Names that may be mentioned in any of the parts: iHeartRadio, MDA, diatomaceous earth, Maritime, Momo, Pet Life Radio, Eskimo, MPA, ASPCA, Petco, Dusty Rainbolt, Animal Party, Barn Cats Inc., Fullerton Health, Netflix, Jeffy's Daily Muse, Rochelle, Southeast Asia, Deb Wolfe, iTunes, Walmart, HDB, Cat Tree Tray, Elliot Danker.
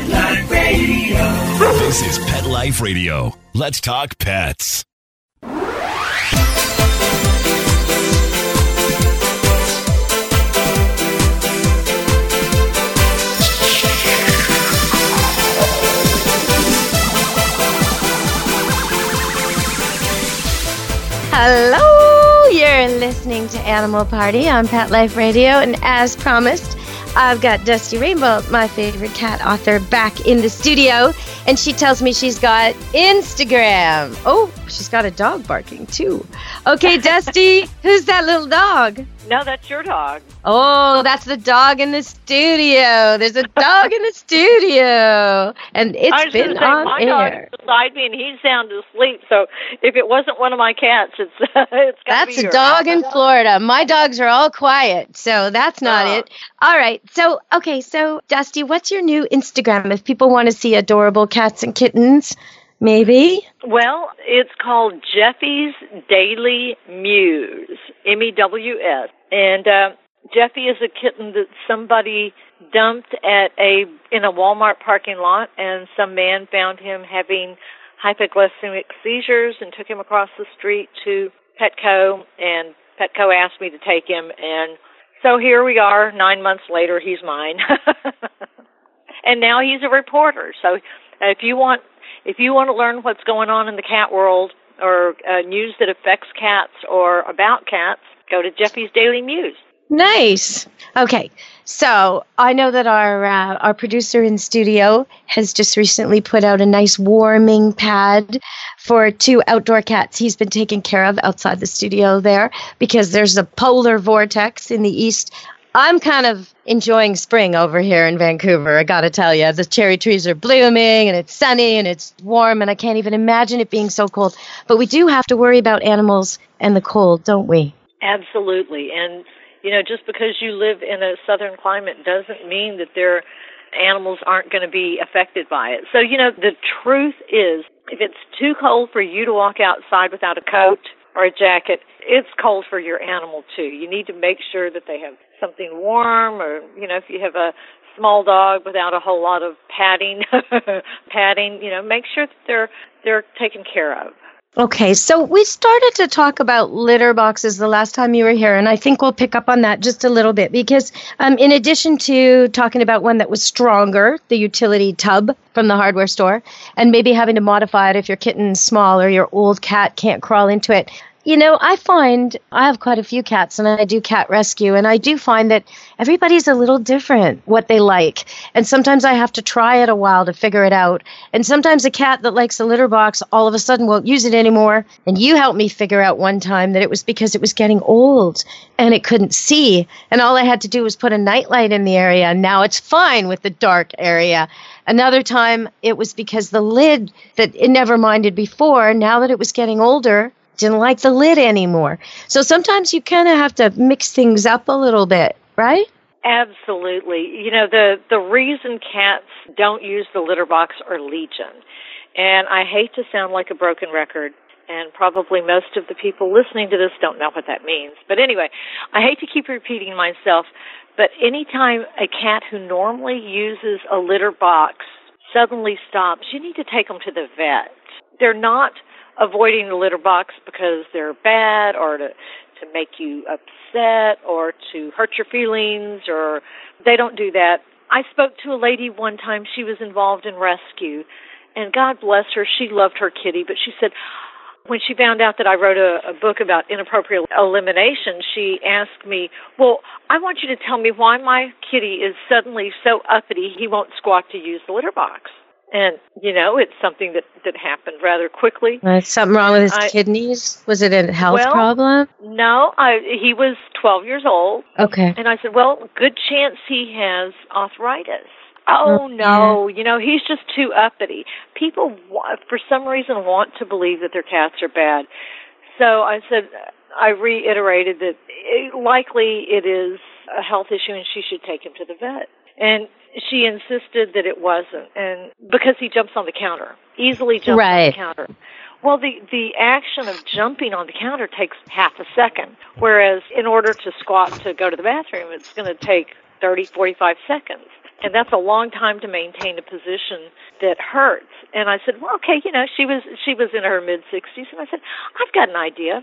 Pet Life Radio. This is Pet Life Radio. Let's talk pets. Hello, you're listening to Animal Party on Pet Life Radio, and as promised, I've got Dusty Rainbolt, my favorite cat author, back in the studio, and she tells me she's got Instagram. Oh, she's got a dog barking, too. Okay, Dusty, who's that little dog? No, that's your dog. Oh, that's the dog in the studio. There's a dog in the studio, and it's been on air. My dog is beside me, and he's sound asleep. So if it wasn't one of my cats, it's got to be yours. That's a dog in Florida. My dogs are all quiet, so that's not it. All right. So Dusty, what's your new Instagram? If people want to see adorable cats and kittens, maybe. Well, it's called Jeffy's Daily Muse, MEWS, and Jeffy is a kitten that somebody dumped in a Walmart parking lot, and some man found him having hypoglycemic seizures and took him across the street to Petco, and Petco asked me to take him, and so here we are, 9 months later, he's mine. And now he's a reporter, so if you want to learn what's going on in the cat world or news that affects cats or about cats, go to Jeffy's Daily Muse. Nice. Okay, so I know that our producer in studio has just recently put out a nice warming pad for 2 outdoor cats he's been taking care of outside the studio there because there's a polar vortex in the east. I'm kind of enjoying spring over here in Vancouver, I gotta tell you. The cherry trees are blooming, and it's sunny, and it's warm, and I can't even imagine it being so cold. But we do have to worry about animals and the cold, don't we? Absolutely, and you know, just because you live in a southern climate doesn't mean that their animals aren't going to be affected by it. So, you know, the truth is, if it's too cold for you to walk outside without a coat or a jacket, it's cold for your animal, too. You need to make sure that they have something warm, or, you know, if you have a small dog without a whole lot of padding, you know, make sure that they're taken care of. Okay, so we started to talk about litter boxes the last time you were here, and I think we'll pick up on that just a little bit because in addition to talking about one that was stronger, the utility tub from the hardware store, and maybe having to modify it if your kitten's small or your old cat can't crawl into it, you know, I find I have quite a few cats and I do cat rescue, and I do find that everybody's a little different what they like. And sometimes I have to try it a while to figure it out. And sometimes a cat that likes a litter box all of a sudden won't use it anymore. And you helped me figure out one time that it was because it was getting old and it couldn't see. And all I had to do was put a nightlight in the area. And now it's fine with the dark area. Another time it was because the lid that it never minded before, now that it was getting older, didn't like the lid anymore. So sometimes you kind of have to mix things up a little bit, right? Absolutely. You know, the reason cats don't use the litter box or legion, and I hate to sound like a broken record, and probably most of the people listening to this don't know what that means. But anyway, I hate to keep repeating myself, but anytime a cat who normally uses a litter box suddenly stops, you need to take them to the vet. They're not avoiding the litter box because they're bad or to make you upset or to hurt your feelings, or they don't do that. I spoke to a lady one time. She was involved in rescue, and God bless her. She loved her kitty, but she said when she found out that I wrote a book about inappropriate elimination, she asked me, well, I want you to tell me why my kitty is suddenly so uppity he won't squat to use the litter box. And, you know, it's something that happened rather quickly. Something wrong with his kidneys? Was it a health problem? No, he was 12 years old. Okay. And I said, well, good chance he has arthritis. Oh, no, you know, he's just too uppity. People, for some reason, want to believe that their cats are bad. So I said, I reiterated that likely it is a health issue and she should take him to the vet. And she insisted that it wasn't, and because he jumps on the counter, easily jumps on the counter. Well, the action of jumping on the counter takes half a second, whereas in order to squat to go to the bathroom, it's going to take 30, 45 seconds. And that's a long time to maintain a position that hurts. And I said, well, okay, you know, she was in her mid-60s. And I said, I've got an idea.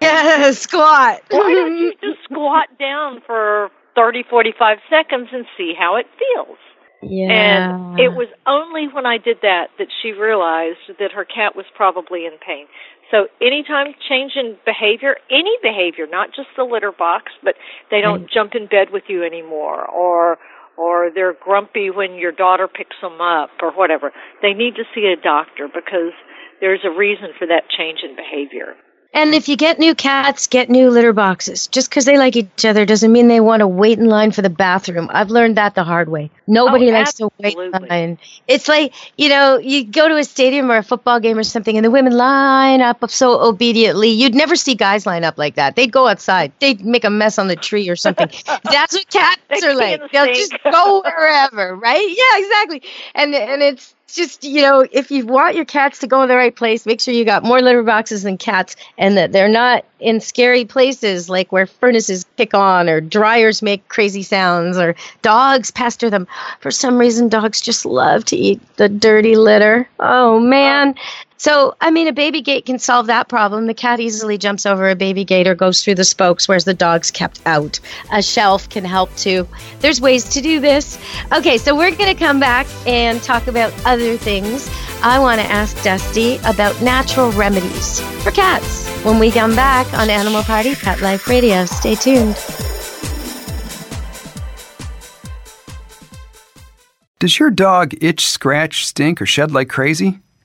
Yeah, squat. Why don't you just squat down for 30, 45 seconds and see how it feels? Yeah. And it was only when I did that that she realized that her cat was probably in pain. So anytime change in behavior, any behavior, not just the litter box, but they don't jump in bed with you anymore, or they're grumpy when your daughter picks them up or whatever, they need to see a doctor because there's a reason for that change in behavior. And if you get new cats, get new litter boxes. Just because they like each other doesn't mean they want to wait in line for the bathroom. I've learned that the hard way. Nobody likes to wait in line. It's like, you know, you go to a stadium or a football game or something, and the women line up so obediently. You'd never see guys line up like that. They'd go outside. They'd make a mess on the tree or something. That's what cats are like. They'll just go wherever, right? Yeah, exactly. And it's just, you know, if you want your cats to go in the right place, make sure you got more litter boxes than cats and that they're not in scary places like where furnaces kick on or dryers make crazy sounds or dogs pester them. For some reason, dogs just love to eat the dirty litter. Oh, man. So, I mean, a baby gate can solve that problem. The cat easily jumps over a baby gate or goes through the spokes, whereas the dog's kept out. A shelf can help, too. There's ways to do this. Okay, so we're going to come back and talk about other things. I want to ask Dusty about natural remedies for cats when we come back on Animal Party Pet Life Radio. Stay tuned. Does your dog itch, scratch, stink, or shed like crazy?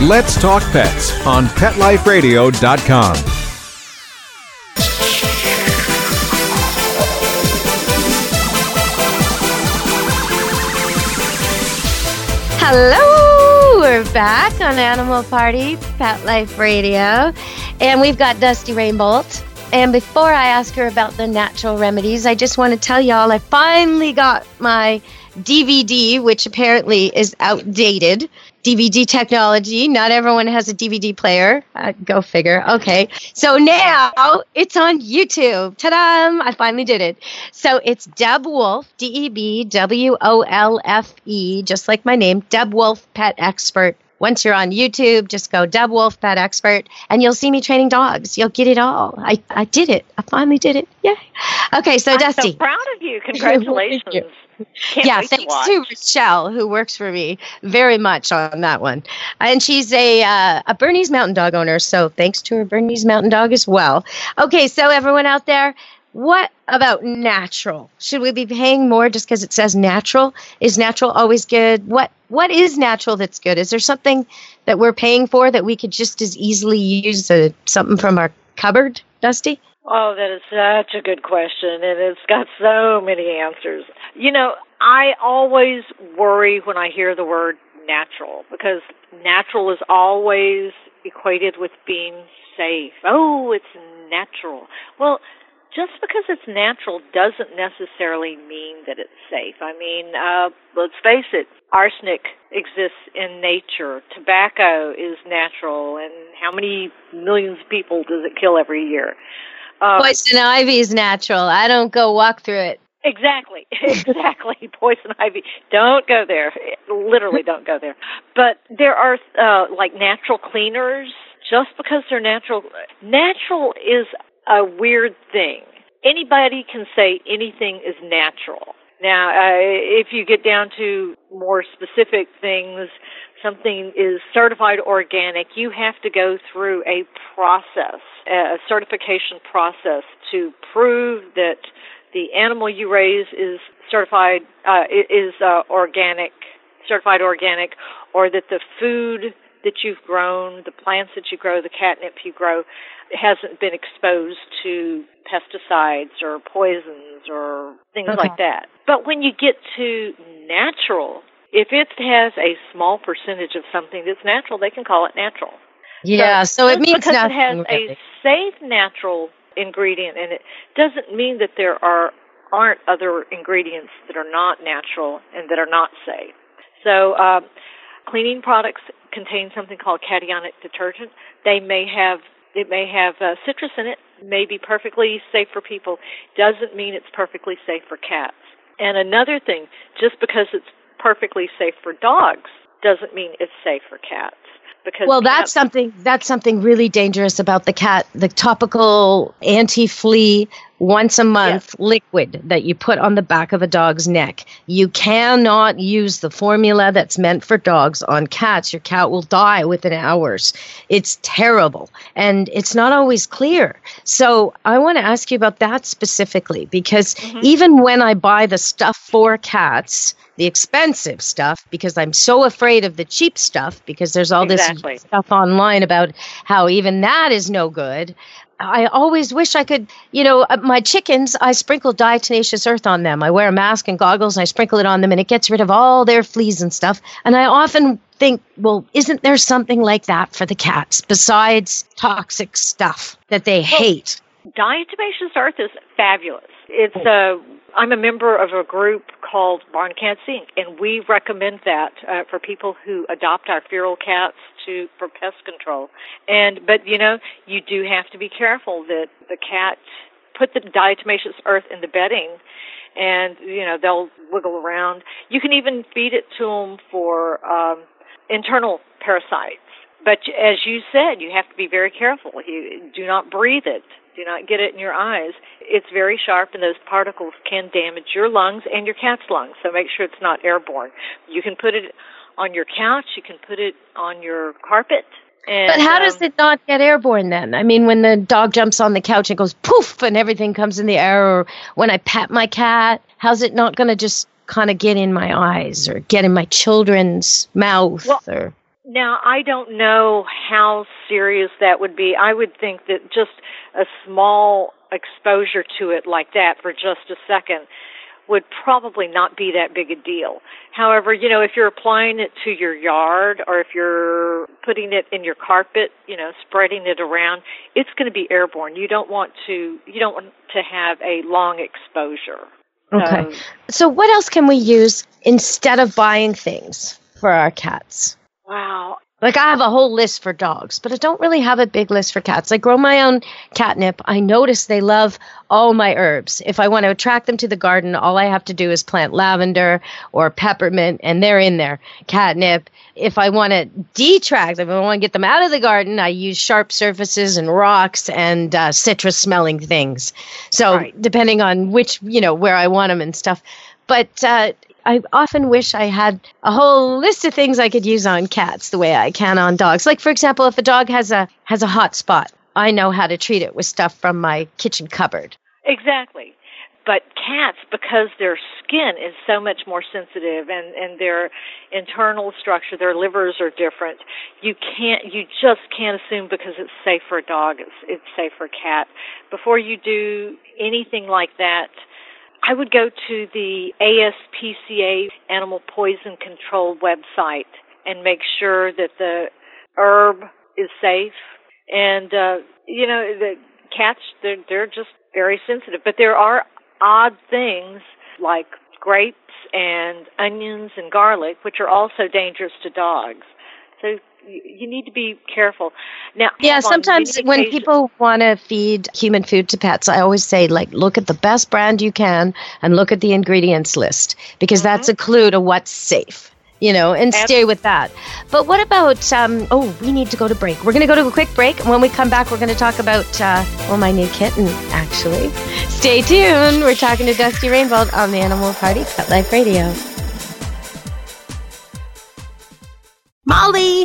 Let's Talk Pets on PetLifeRadio.com. Hello! We're back on Animal Party, Pet Life Radio. And we've got Dusty Rainbolt. And before I ask her about the natural remedies, I just want to tell y'all I finally got my DVD, which apparently is outdated. DVD technology. Not everyone has a DVD player. Go figure. Okay. So now it's on YouTube. Ta-da! I finally did it. So it's Deb Wolfe, DebWolfe, just like my name, Deb Wolfe Pet Expert. Once you're on YouTube, just go Deb Wolfe Pet Expert, and you'll see me training dogs. You'll get it all. I did it. I finally did it. Yay. Okay, so I'm Dusty. I'm so proud of you. Congratulations. Thank you. Yeah, thanks to Rochelle, who works for me very much on that one. And she's a Bernese Mountain Dog owner, so thanks to her Bernese Mountain Dog as well. Okay, so everyone out there, what about natural? Should we be paying more just because it says natural? Is natural always good? What is natural that's good? Is there something that we're paying for that we could just as easily use something from our cupboard, Dusty? Oh, that is such a good question, and it's got so many answers. You know, I always worry when I hear the word natural, because natural is always equated with being safe. Oh, it's natural. Well, just because it's natural doesn't necessarily mean that it's safe. I mean, let's face it, arsenic exists in nature. Tobacco is natural, and how many millions of people does it kill every year? Poison ivy is natural. I don't go walk through it. Exactly. Poison ivy. Don't go there. Literally don't go there. But there are, like, natural cleaners. Just because they're natural. Natural is a weird thing. Anybody can say anything is natural. Now, if you get down to more specific things, something is certified organic, you have to go through a process, a certification process, to prove that the animal you raise is certified, organic, or that the food that you've grown, the plants that you grow, the catnip you grow, hasn't been exposed to pesticides or poisons or things like that. But when you get to natural, if it has a small percentage of something that's natural, they can call it natural. Yeah, so it means nothing. Because it has a safe natural ingredient, and it doesn't mean that there aren't other ingredients that are not natural and that are not safe. So cleaning products contain something called cationic detergent. It may have citrus in it. May be perfectly safe for people. Doesn't mean it's perfectly safe for cats. And another thing, just because it's perfectly safe for dogs doesn't mean it's safe for cats. Well, that's something really dangerous about the cat, the topical anti-flea once a month liquid that you put on the back of a dog's neck. You cannot use the formula that's meant for dogs on cats. Your cat will die within hours. It's terrible. And it's not always clear. So I want to ask you about that specifically, because even when I buy the stuff for cats, the expensive stuff, because I'm so afraid of the cheap stuff, because there's all this stuff online about how even that is no good. I always wish I could, my chickens, I sprinkle diatomaceous earth on them. I wear a mask and goggles and I sprinkle it on them and it gets rid of all their fleas and stuff. And I often think, well, isn't there something like that for the cats besides toxic stuff that they hate? Diatomaceous earth is fabulous. I'm a member of a group called Barn Cats Inc., and we recommend that for people who adopt our feral cats for pest control. But you do have to be careful that the cat put the diatomaceous earth in the bedding, and they'll wiggle around. You can even feed it to them for internal parasites. But as you said, you have to be very careful. You do not breathe it. Do not get it in your eyes. It's very sharp, and those particles can damage your lungs and your cat's lungs, so make sure it's not airborne. You can put it on your couch. You can put it on your carpet. But how does it not get airborne then? I mean, when the dog jumps on the couch and goes poof and everything comes in the air, or when I pat my cat, how's it not going to just kind of get in my eyes or get in my children's mouth? Now, I don't know how serious that would be. I would think that just a small exposure to it like that for just a second would probably not be that big a deal. However, if you're applying it to your yard or if you're putting it in your carpet, spreading it around, it's going to be airborne. You don't want to have a long exposure. Okay. So what else can we use instead of buying things for our cats? Wow. Like, I have a whole list for dogs, but I don't really have a big list for cats. I grow my own catnip. I notice they love all my herbs. If I want to attract them to the garden, all I have to do is plant lavender or peppermint, and they're in there. Catnip. If I want to detract them, if I want to get them out of the garden, I use sharp surfaces and rocks and citrus-smelling things. So depending on which, where I want them and stuff. But I often wish I had a whole list of things I could use on cats the way I can on dogs. Like, for example, if a dog has a hot spot, I know how to treat it with stuff from my kitchen cupboard. Exactly. But cats, because their skin is so much more sensitive and their internal structure, their livers are different, you just can't assume because it's safe for a dog, it's safe for a cat. Before you do anything like that, I would go to the ASPCA Animal Poison Control website and make sure that the herb is safe. And, the cats, they're just very sensitive. But there are odd things like grapes and onions and garlic, which are also dangerous to dogs. So you need to be careful. Now, yeah, sometimes when people want to feed human food to pets, I always say, like, look at the best brand you can and look at the ingredients list, because that's a clue to what's safe, and stay with that. But what about, we need to go to break. We're going to go to a quick break. When we come back, we're going to talk about, my new kitten, actually. Stay tuned. We're talking to Dusty Rainbolt on the Animal Party Pet Life Radio. Molly,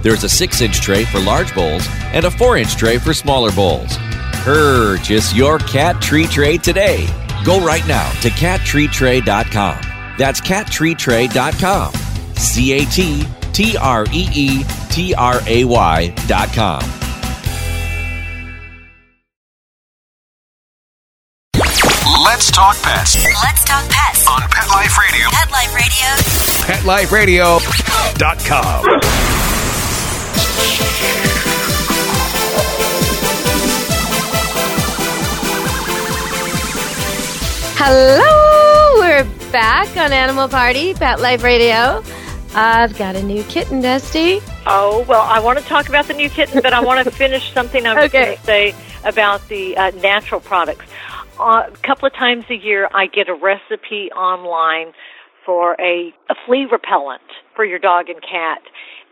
There's a 6-inch tray for large bowls and a 4-inch tray for smaller bowls. Purchase your Cat Tree Tray today. Go right now to cattreetray.com. That's cattreetray.com. cattreetray.com. Let's talk pets. Let's talk pets. On Pet Life Radio. Pet Life Radio. PetLifeRadio.com. Hello, we're back on Animal Party, Pet Life Radio. I've got a new kitten, Dusty. Oh, well, I want to talk about the new kitten, but I want to finish something I was going to say about the natural products. A couple of times a year, I get a recipe online for a flea repellent for your dog and cat.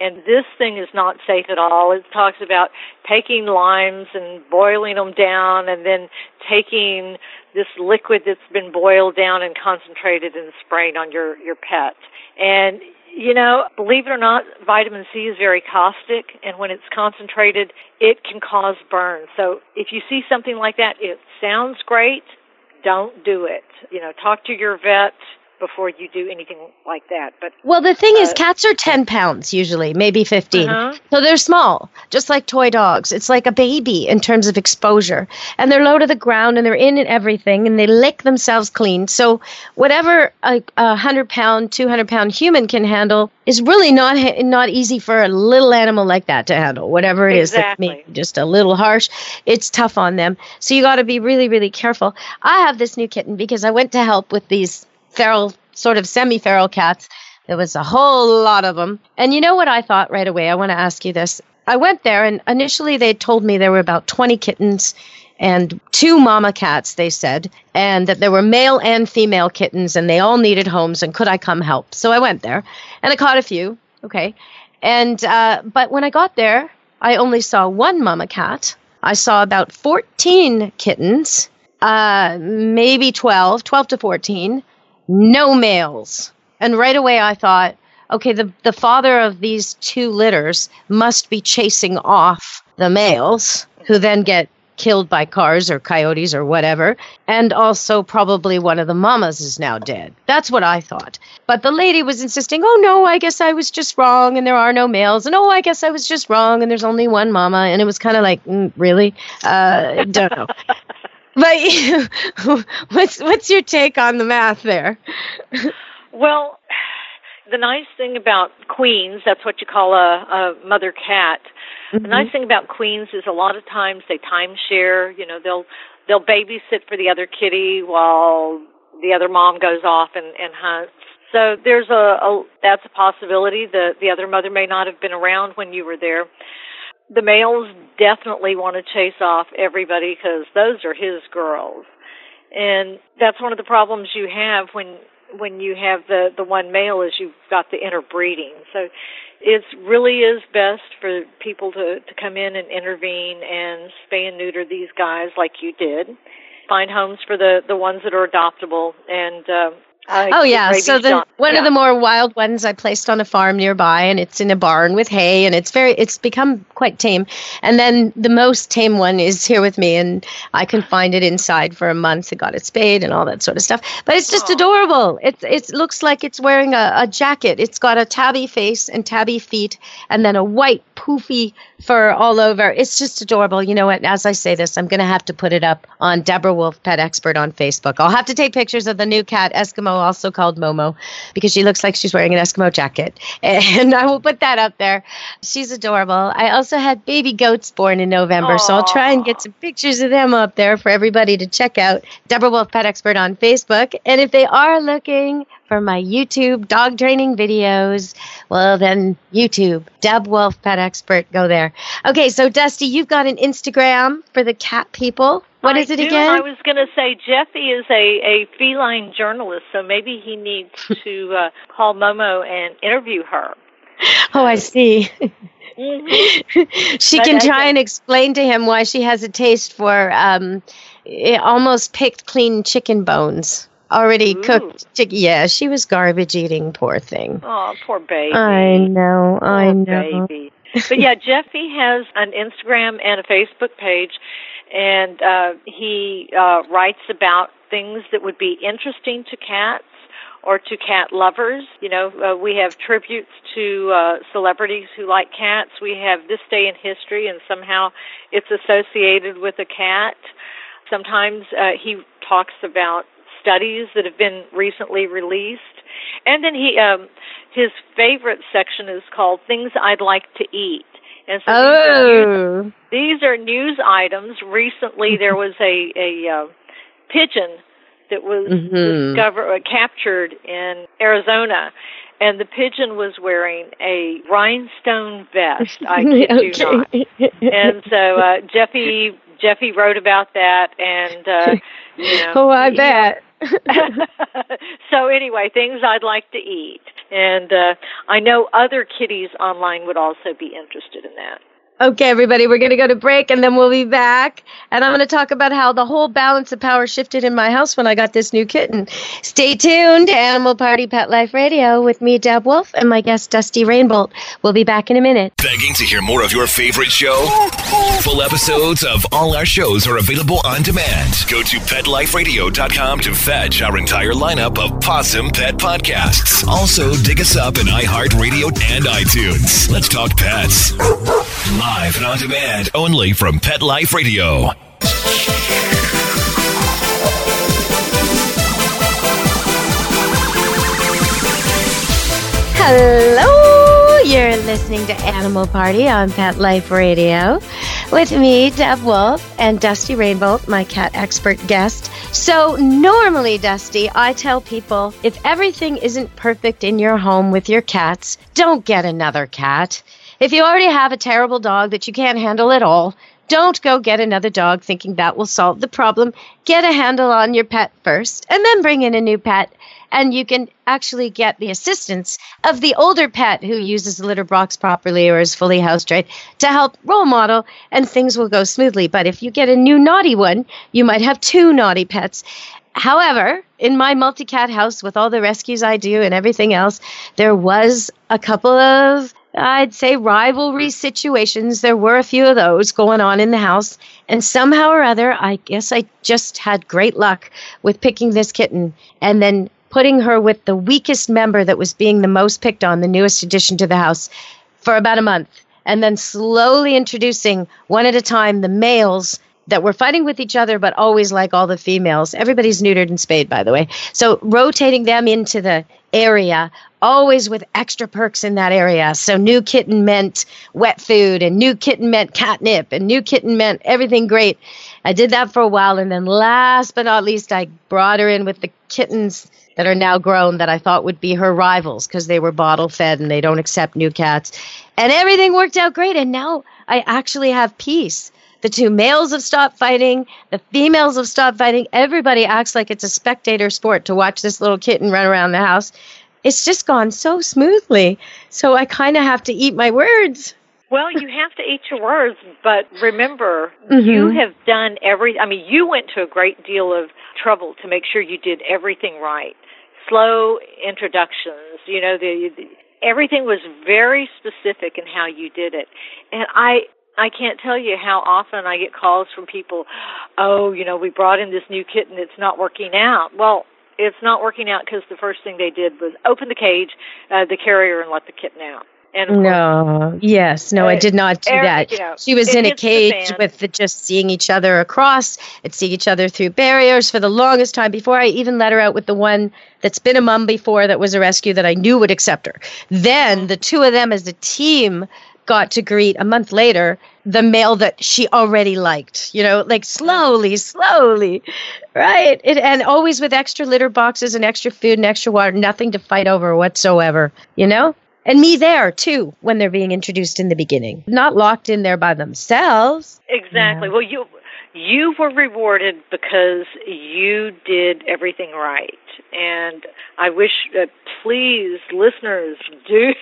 And this thing is not safe at all. It talks about taking limes and boiling them down and then taking this liquid that's been boiled down and concentrated and sprayed on your pet. And, you know, believe it or not, vitamin C is very caustic, and when it's concentrated, it can cause burns. So if you see something like that, it sounds great. Don't do it. You know, talk to your vet before you do anything like that. But well, the thing is, cats are 10 pounds usually, maybe 15. Uh-huh. So they're small, just like toy dogs. It's like a baby in terms of exposure. And they're low to the ground, and they're in and everything, and they lick themselves clean. So whatever a 100-pound, 200-pound human can handle is really not easy for a little animal like that to handle. Whatever it exactly. is that's maybe just a little harsh, it's tough on them. So you got to be really, really careful. I have this new kitten because I went to help with these feral, sort of semi-feral cats. There was a whole lot of them. And you know what I thought right away? I want to ask you this. I went there, and initially they told me there were about 20 kittens and 2 mama cats, they said, and that there were male and female kittens, and they all needed homes, and could I come help? So I went there, and I caught a few. Okay. And but when I got there, I only saw 1 mama cat. I saw about 14 kittens, maybe 12 to 14. No males. And right away I thought, okay, the father of these 2 litters must be chasing off the males, who then get killed by cars or coyotes or whatever. And also probably one of the mamas is now dead. That's what I thought. But the lady was insisting, oh, no, I guess I was just wrong and there are no males. And oh, I guess I was just wrong and there's only 1 mama. And it was kind of like, really? Don't know. But what's your take on the math there? Well, the nice thing about queens, that's what you call a mother cat. Mm-hmm. The nice thing about queens is a lot of times they timeshare. You know, they'll babysit for the other kitty while the other mom goes off and hunts. So there's that's a possibility. The other mother may not have been around when you were there. The males definitely want to chase off everybody because those are his girls. And that's one of the problems you have when you have the one male is you've got the interbreeding. So it really is best for people to come in and intervene and spay and neuter these guys like you did. Find homes for the ones that are adoptable and So one of the more wild ones I placed on a farm nearby, and it's in a barn with hay, and it's become quite tame. And then the most tame one is here with me, and I confined it inside for a month. I got it spayed and all that sort of stuff. But it's just adorable. It looks like it's wearing a jacket. It's got a tabby face and tabby feet, and then a white poofy fur all over. It's just adorable. You know what? As I say this, I'm going to have to put it up on Deborah Wolfe, Pet Expert on Facebook. I'll have to take pictures of the new cat, Eskimo, also called Momo, because she looks like she's wearing an Eskimo jacket. And I will put that up there. She's adorable. I also had baby goats born in November, so I'll try and get some pictures of them up there for everybody to check out. Deborah Wolfe, Pet Expert on Facebook. And if they are looking for my YouTube dog training videos, well, then YouTube, Deb Wolfe, Pet Expert, go there. Okay, so Dusty, you've got an Instagram for the cat people. What is it again? I was going to say Jeffy is a feline journalist, so maybe he needs to call Momo and interview her. Oh, I see. Mm-hmm. She but can try and explain to him why she has a taste for almost picked clean chicken bones. Already Ooh. Cooked chicken. Yeah, she was garbage eating, poor thing. Oh, poor baby. I know, I know. Baby. But yeah, Jeffy has an Instagram and a Facebook page, and he writes about things that would be interesting to cats or to cat lovers. You know, we have tributes to celebrities who like cats. We have This Day in History, and somehow it's associated with a cat. Sometimes he talks about studies that have been recently released. And then he his favorite section is called Things I'd Like to Eat. And so these are news items. Recently there was a pigeon that was captured in Arizona, and the pigeon was wearing a rhinestone vest. I kid you not. And so Jeffy wrote about that, and you know, I bet. So anyway, Things I'd Like to Eat. And I know other kitties online would also be interested in that. Okay, everybody, we're going to go to break, and then we'll be back. And I'm going to talk about how the whole balance of power shifted in my house when I got this new kitten. Stay tuned to Animal Party Pet Life Radio with me, Deb Wolfe, and my guest, Dusty Rainbolt. We'll be back in a minute. Begging to hear more of your favorite show? Full episodes of all our shows are available on demand. Go to PetLifeRadio.com to fetch our entire lineup of Possum Pet podcasts. Also, dig us up in iHeartRadio and iTunes. Let's talk pets. Live and on demand, only from Pet Life Radio. Hello, you're listening to Animal Party on Pet Life Radio with me, Deb Wolfe, and Dusty Rainbolt, my cat expert guest. So normally, Dusty, I tell people, if everything isn't perfect in your home with your cats, don't get another cat. If you already have a terrible dog that you can't handle at all, don't go get another dog thinking that will solve the problem. Get a handle on your pet first, and then bring in a new pet, and you can actually get the assistance of the older pet who uses the litter box properly or is fully house trained to help role model, and things will go smoothly. But if you get a new naughty one, you might have two naughty pets. However, in my multi-cat house with all the rescues I do and everything else, there was a couple of, I'd say, rivalry situations. There were a few of those going on in the house. And somehow or other, I guess I just had great luck with picking this kitten and then putting her with the weakest member that was being the most picked on, the newest addition to the house, for about a month. And then slowly introducing, one at a time, the males that were fighting with each other, but always like all the females. Everybody's neutered and spayed, by the way. So rotating them into the area, always with extra perks in that area. So new kitten meant wet food, and new kitten meant catnip, and new kitten meant everything great. I did that for a while, and then last but not least, I brought her in with the kittens that are now grown that I thought would be her rivals because they were bottle fed and they don't accept new cats. And everything worked out great, and now I actually have peace. The two males have stopped fighting. The females have stopped fighting. Everybody acts like it's a spectator sport to watch this little kitten run around the house. It's just gone so smoothly. So I kind of have to eat my words. Well, you have to eat your words, but remember, you have done you went to a great deal of trouble to make sure you did everything right. Slow introductions, you know, everything was very specific in how you did it. And I can't tell you how often I get calls from people, oh, you know, we brought in this new kitten, it's not working out. Well, it's not working out because the first thing they did was open the cage, the carrier, and let the kitten out. And I did not do that. You know, she was in a cage with just seeing each other across and seeing each other through barriers for the longest time before I even let her out with the one that's been a mom before that was a rescue that I knew would accept her. Then the two of them as a team got to greet a month later the male that she already liked, you know, like slowly, right? And always with extra litter boxes and extra food and extra water, nothing to fight over whatsoever, you know? And me there, too, when they're being introduced in the beginning. Not locked in there by themselves. Exactly. Yeah. Well, you were rewarded because you did everything right. And I wish that, please, listeners, do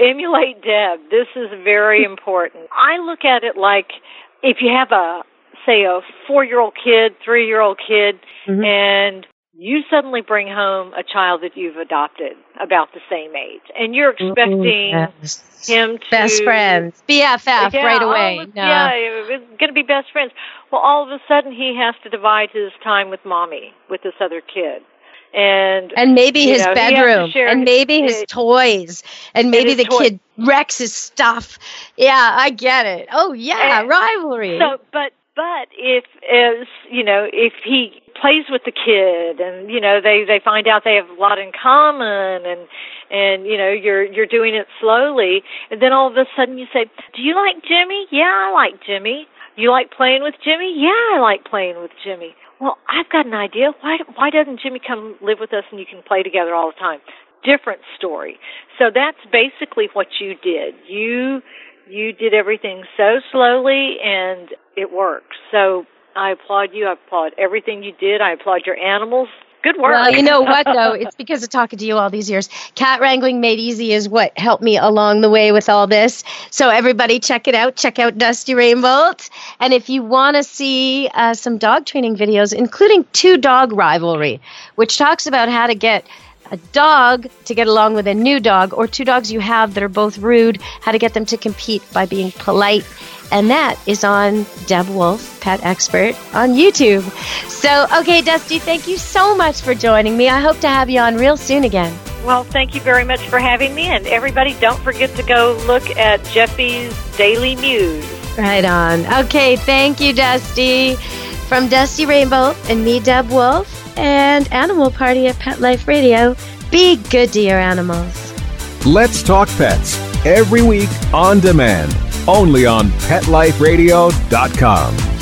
emulate Deb. This is very important. I look at it like if you have a 4-year-old kid, 3-year-old kid, mm-hmm. and you suddenly bring home a child that you've adopted about the same age, and you're expecting him to... Best friends, BFF, yeah, right away. It's going to be best friends. Well, all of a sudden, he has to divide his time with mommy, with this other kid. And maybe his bedroom, and maybe his toys, and maybe the kid wrecks his stuff. Yeah, I get it. Oh, yeah, rivalry. So, But if he plays with the kid and, you know, they find out they have a lot in common and you know, you're doing it slowly, and then all of a sudden you say, "Do you like Jimmy?" "Yeah, I like Jimmy." "You like playing with Jimmy?" "Yeah, I like playing with Jimmy." "Well, I've got an idea. Why doesn't Jimmy come live with us and you can play together all the time?" Different story. So that's basically what you did. You did everything so slowly, and it works. So I applaud you. I applaud everything you did. I applaud your animals. Good work. Well, you know what, though? It's because of talking to you all these years. Cat Wrangling Made Easy is what helped me along the way with all this. So everybody, check it out. Check out Dusty Rainbolt. And if you want to see some dog training videos, including 2-dog rivalry, which talks about how to get a dog to get along with a new dog, or 2 dogs you have that are both rude, how to get them to compete by being polite. And that is on Deb Wolfe, Pet Expert, on YouTube. So, okay, Dusty, thank you so much for joining me. I hope to have you on real soon again. Well, thank you very much for having me. And everybody, don't forget to go look at Jeffy's Daily Muse. Right on. Okay, thank you, Dusty. From Dusty Rainbolt and me, Deb Wolfe, and Animal Party at Pet Life Radio. Be good to your animals. Let's Talk Pets, every week on demand, only on PetLifeRadio.com.